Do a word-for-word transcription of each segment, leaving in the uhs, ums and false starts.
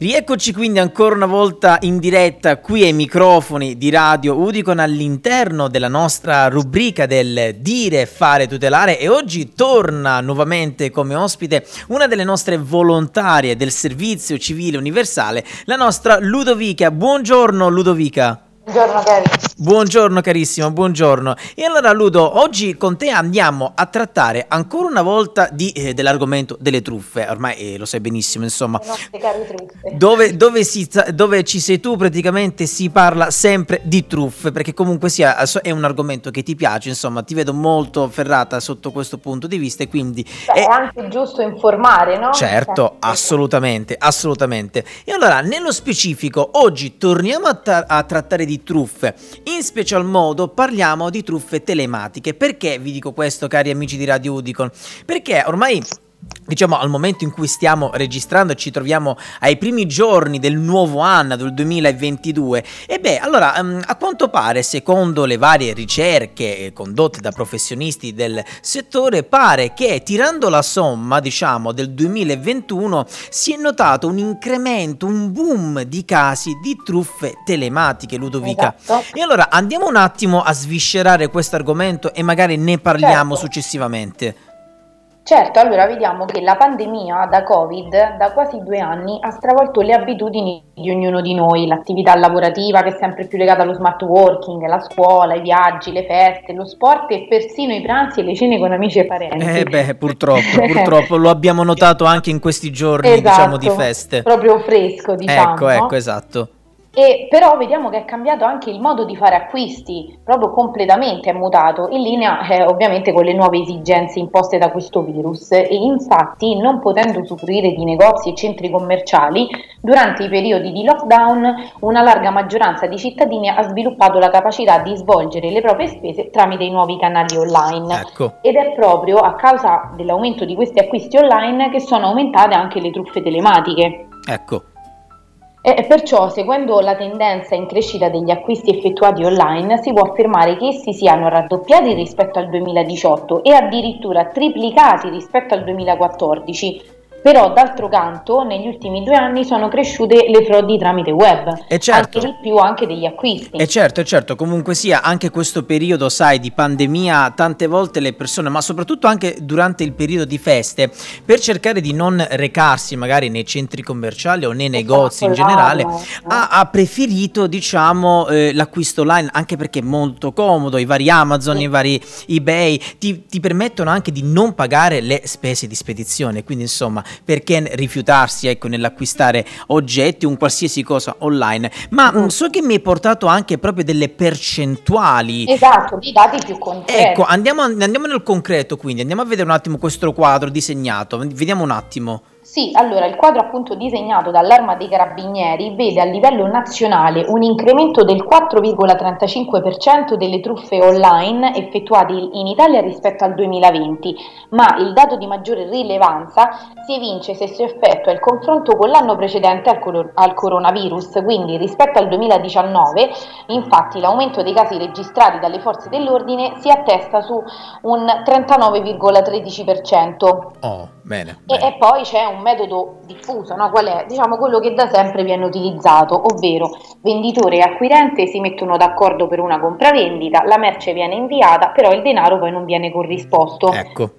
Rieccoci quindi ancora una volta in diretta qui ai microfoni di Radio Udicon all'interno della nostra rubrica del Dire Fare Tutelare, e oggi torna nuovamente come ospite una delle nostre volontarie del Servizio Civile Universale, la nostra Ludovica. Buongiorno Ludovica. Buongiorno carissimo. Buongiorno carissimo, buongiorno. E allora Ludo, oggi con te andiamo a trattare ancora una volta di, eh, dell'argomento delle truffe. Ormai eh, lo sai benissimo, insomma. Le nostre care truffe. Dove, dove, si, dove ci sei tu praticamente si parla sempre di truffe, perché comunque sia è un argomento che ti piace, insomma, ti vedo molto ferrata sotto questo punto di vista e quindi... Beh, è... è anche giusto informare, no? Certo, assolutamente, assolutamente. E allora, nello specifico, oggi torniamo a, tra- a trattare di truffe. In special modo parliamo di truffe telematiche. Perché vi dico questo, cari amici di Radio Udicon? Perché ormai, diciamo, al momento in cui stiamo registrando ci troviamo ai primi giorni del nuovo anno, del duemilaventidue, e beh, allora a quanto pare, secondo le varie ricerche condotte da professionisti del settore, pare che tirando la somma, diciamo, del duemilaventuno si è notato un incremento, un boom di casi di truffe telematiche, Ludovica. Esatto. E allora andiamo un attimo a sviscerare questo argomento e magari ne parliamo, certo, successivamente. Certo, allora vediamo che la pandemia da Covid da quasi due anni ha stravolto le abitudini di ognuno di noi, l'attività lavorativa che è sempre più legata allo smart working, la scuola, i viaggi, le feste, lo sport e persino i pranzi e le cene con amici e parenti. Eh beh, purtroppo, purtroppo lo abbiamo notato anche in questi giorni, esatto, diciamo, di feste. Proprio fresco, diciamo. Ecco, ecco, esatto. E però vediamo che è cambiato anche il modo di fare acquisti, proprio completamente è mutato, in linea eh, ovviamente con le nuove esigenze imposte da questo virus, e infatti non potendo usufruire di negozi e centri commerciali durante i periodi di lockdown, una larga maggioranza di cittadini ha sviluppato la capacità di svolgere le proprie spese tramite i nuovi canali online, ecco. Ed è proprio a causa dell'aumento di questi acquisti online che sono aumentate anche le truffe telematiche. Ecco. E perciò, seguendo la tendenza in crescita degli acquisti effettuati online, si può affermare che essi siano raddoppiati rispetto al duemiladiciotto e addirittura triplicati rispetto al duemilaquattordici. Però, d'altro canto, negli ultimi due anni sono cresciute le frodi tramite web, e certo, anche di più anche degli acquisti. E certo, e certo, comunque sia, anche questo periodo, sai, di pandemia, tante volte le persone, ma soprattutto anche durante il periodo di feste, per cercare di non recarsi magari nei centri commerciali o nei negozi in generale, ha, ha preferito, diciamo, eh, l'acquisto online, anche perché è molto comodo, i vari Amazon, sì, i vari eBay, ti, ti permettono anche di non pagare le spese di spedizione, quindi insomma... Perché rifiutarsi, ecco, nell'acquistare oggetti, un qualsiasi cosa online? Ma mm. so che mi hai portato anche proprio delle percentuali. Esatto, dei dati più concreti. Ecco, andiamo, andiamo nel concreto, quindi andiamo a vedere un attimo questo quadro disegnato. Vediamo un attimo. Sì, allora il quadro appunto disegnato dall'Arma dei Carabinieri vede a livello nazionale un incremento del quattro virgola trentacinque per cento delle truffe online effettuate in Italia rispetto al duemilaventi, ma il dato di maggiore rilevanza si evince se si effettua il confronto con l'anno precedente al, cor- al coronavirus, quindi rispetto al duemiladiciannove, infatti l'aumento dei casi registrati dalle forze dell'ordine si attesta su un trentanove virgola tredici per cento. Oh, bene. E, bene. e poi c'è un metodo diffuso, no? Qual è? Diciamo quello che da sempre viene utilizzato, ovvero venditore e acquirente si mettono d'accordo per una compravendita, la merce viene inviata, però il denaro poi non viene corrisposto. Ecco.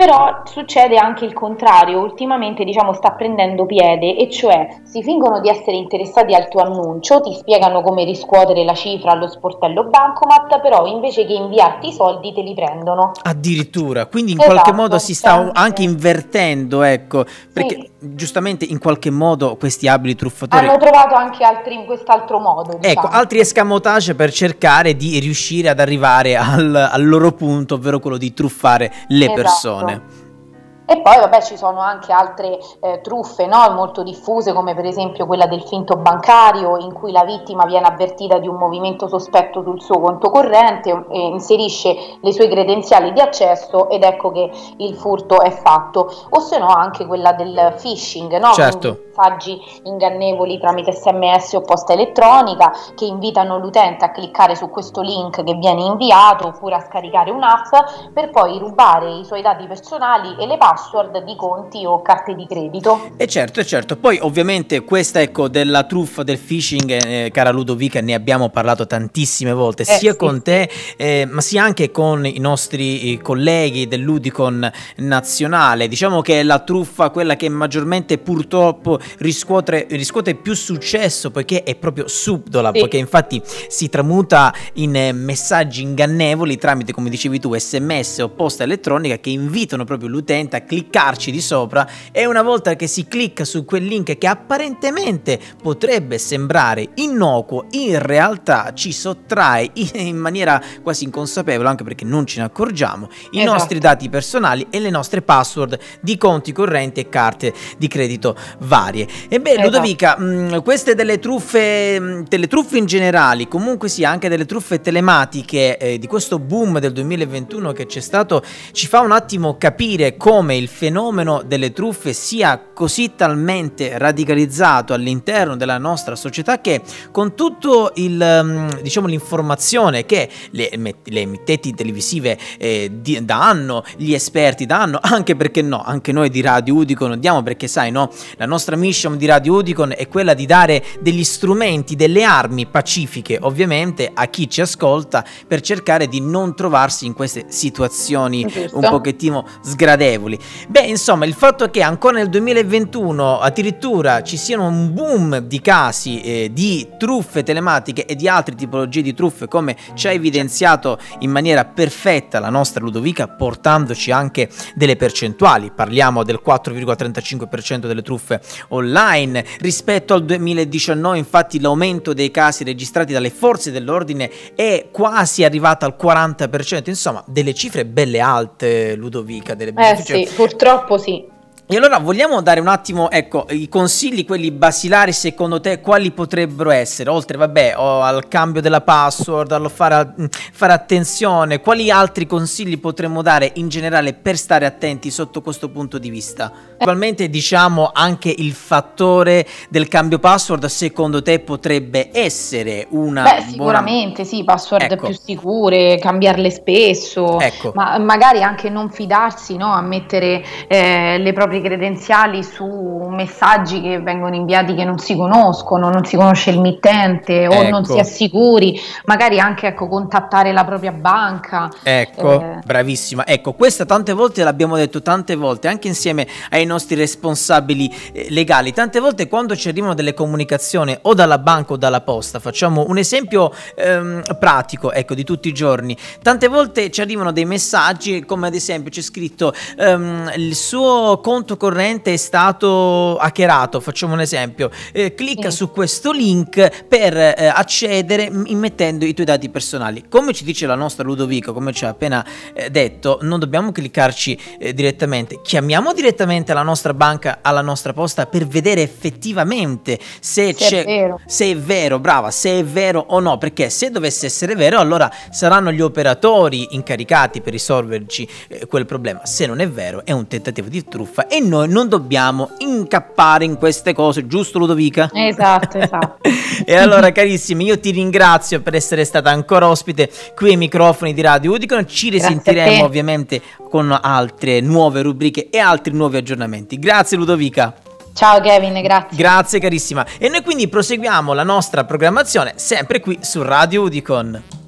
Però succede anche il contrario, ultimamente diciamo sta prendendo piede, e cioè si fingono di essere interessati al tuo annuncio, ti spiegano come riscuotere la cifra allo sportello bancomat, però invece che inviarti i soldi te li prendono. Addirittura, quindi in esatto, qualche modo si sta anche invertendo, ecco, perché sì, giustamente in qualche modo questi abili truffatori hanno trovato anche altri, in quest'altro modo, diciamo, ecco, altri escamotage per cercare di riuscire ad arrivare al, al loro punto, ovvero quello di truffare le esatto, persone. E poi vabbè ci sono anche altre eh, truffe, no? Molto diffuse, come per esempio quella del finto bancario, in cui la vittima viene avvertita di un movimento sospetto sul suo conto corrente e inserisce le sue credenziali di accesso ed ecco che il furto è fatto. O se no anche quella del phishing, no? Certo. Quindi messaggi ingannevoli tramite sms o posta elettronica che invitano l'utente a cliccare su questo link che viene inviato oppure a scaricare un'app per poi rubare i suoi dati personali e le password password di conti o carte di credito. E certo, e certo. Poi ovviamente questa, ecco, della truffa, del phishing, eh, cara Ludovica, ne abbiamo parlato tantissime volte, eh, sia sì. con te, eh, ma sia anche con i nostri colleghi dell'Udicon nazionale. Diciamo che è la truffa quella che maggiormente purtroppo riscuote, riscuote più successo, perché è proprio subdola, sì. perché infatti si tramuta in messaggi ingannevoli tramite, come dicevi tu, sms o posta elettronica, che invitano proprio l'utente a cliccarci di sopra, e una volta che si clicca su quel link che apparentemente potrebbe sembrare innocuo, in realtà ci sottrae in maniera quasi inconsapevole, anche perché non ce ne accorgiamo, i esatto. nostri dati personali e le nostre password di conti correnti e carte di credito varie. Ebbene, esatto. Ludovica, mh, queste delle truffe, mh, delle truffe in generali, comunque sia anche delle truffe telematiche, eh, di questo boom del duemilaventuno che c'è stato, ci fa un attimo capire come il fenomeno delle truffe sia così talmente radicalizzato all'interno della nostra società che, con tutto il, diciamo, l'informazione che le, le emittenti televisive eh, di, danno, gli esperti danno, anche perché no, anche noi di Radio Udicon diamo, perché sai, no, la nostra mission di Radio Udicon è quella di dare degli strumenti, delle armi pacifiche ovviamente a chi ci ascolta, per cercare di non trovarsi in queste situazioni Giusto. un pochettino sgradevoli. Beh, insomma, il fatto che ancora nel duemilaventuno addirittura ci siano un boom di casi eh, di truffe telematiche e di altre tipologie di truffe, come ci ha evidenziato in maniera perfetta la nostra Ludovica, portandoci anche delle percentuali. Parliamo del quattro virgola trentacinque per cento delle truffe online rispetto al duemiladiciannove. Infatti l'aumento dei casi registrati dalle forze dell'ordine è quasi arrivato al quaranta per cento. Insomma, delle cifre belle alte, Ludovica, delle belle eh cifre. Sì, purtroppo sì. E allora vogliamo dare un attimo, ecco, i consigli, quelli basilari, secondo te quali potrebbero essere? Oltre, vabbè, oh, al cambio della password, al fare, fare attenzione, quali altri consigli potremmo dare in generale per stare attenti sotto questo punto di vista? Attualmente, diciamo, anche il fattore del cambio password, secondo te potrebbe essere una Beh, sicuramente buona... sì, password ecco. più sicure, cambiarle spesso, ecco. ma magari anche non fidarsi, no, a mettere eh, le proprie credenziali su messaggi che vengono inviati, che non si conoscono, non si conosce il mittente, o ecco. non si assicuri, magari anche, ecco, contattare la propria banca. Ecco, eh. bravissima. Ecco, questa tante volte l'abbiamo detto, tante volte, anche insieme ai nostri responsabili eh, legali, tante volte quando ci arrivano delle comunicazioni o dalla banca o dalla posta, facciamo un esempio ehm, pratico, ecco, di tutti i giorni, tante volte ci arrivano dei messaggi, come ad esempio c'è scritto ehm, il suo conto corrente è stato hackerato, facciamo un esempio, eh, clicca sì. su questo link per eh, accedere immettendo i tuoi dati personali. Come ci dice la nostra Ludovica, come ci ha appena eh, detto, non dobbiamo cliccarci eh, direttamente, chiamiamo direttamente la nostra banca, alla nostra posta, per vedere effettivamente se, se, c'è, è vero. se è vero, brava, se è vero o no, perché se dovesse essere vero, allora saranno gli operatori incaricati per risolverci eh, quel problema. Se non è vero, è un tentativo di truffa e noi non dobbiamo incappare in queste cose, giusto Ludovica? Esatto, esatto. E allora, carissimi, io ti ringrazio per essere stata ancora ospite qui ai microfoni di Radio Udicon. Ci risentiremo ovviamente con altre nuove rubriche e altri nuovi aggiornamenti. Grazie Ludovica. Ciao Kevin, grazie. Grazie carissima. E noi quindi proseguiamo la nostra programmazione sempre qui su Radio Udicon.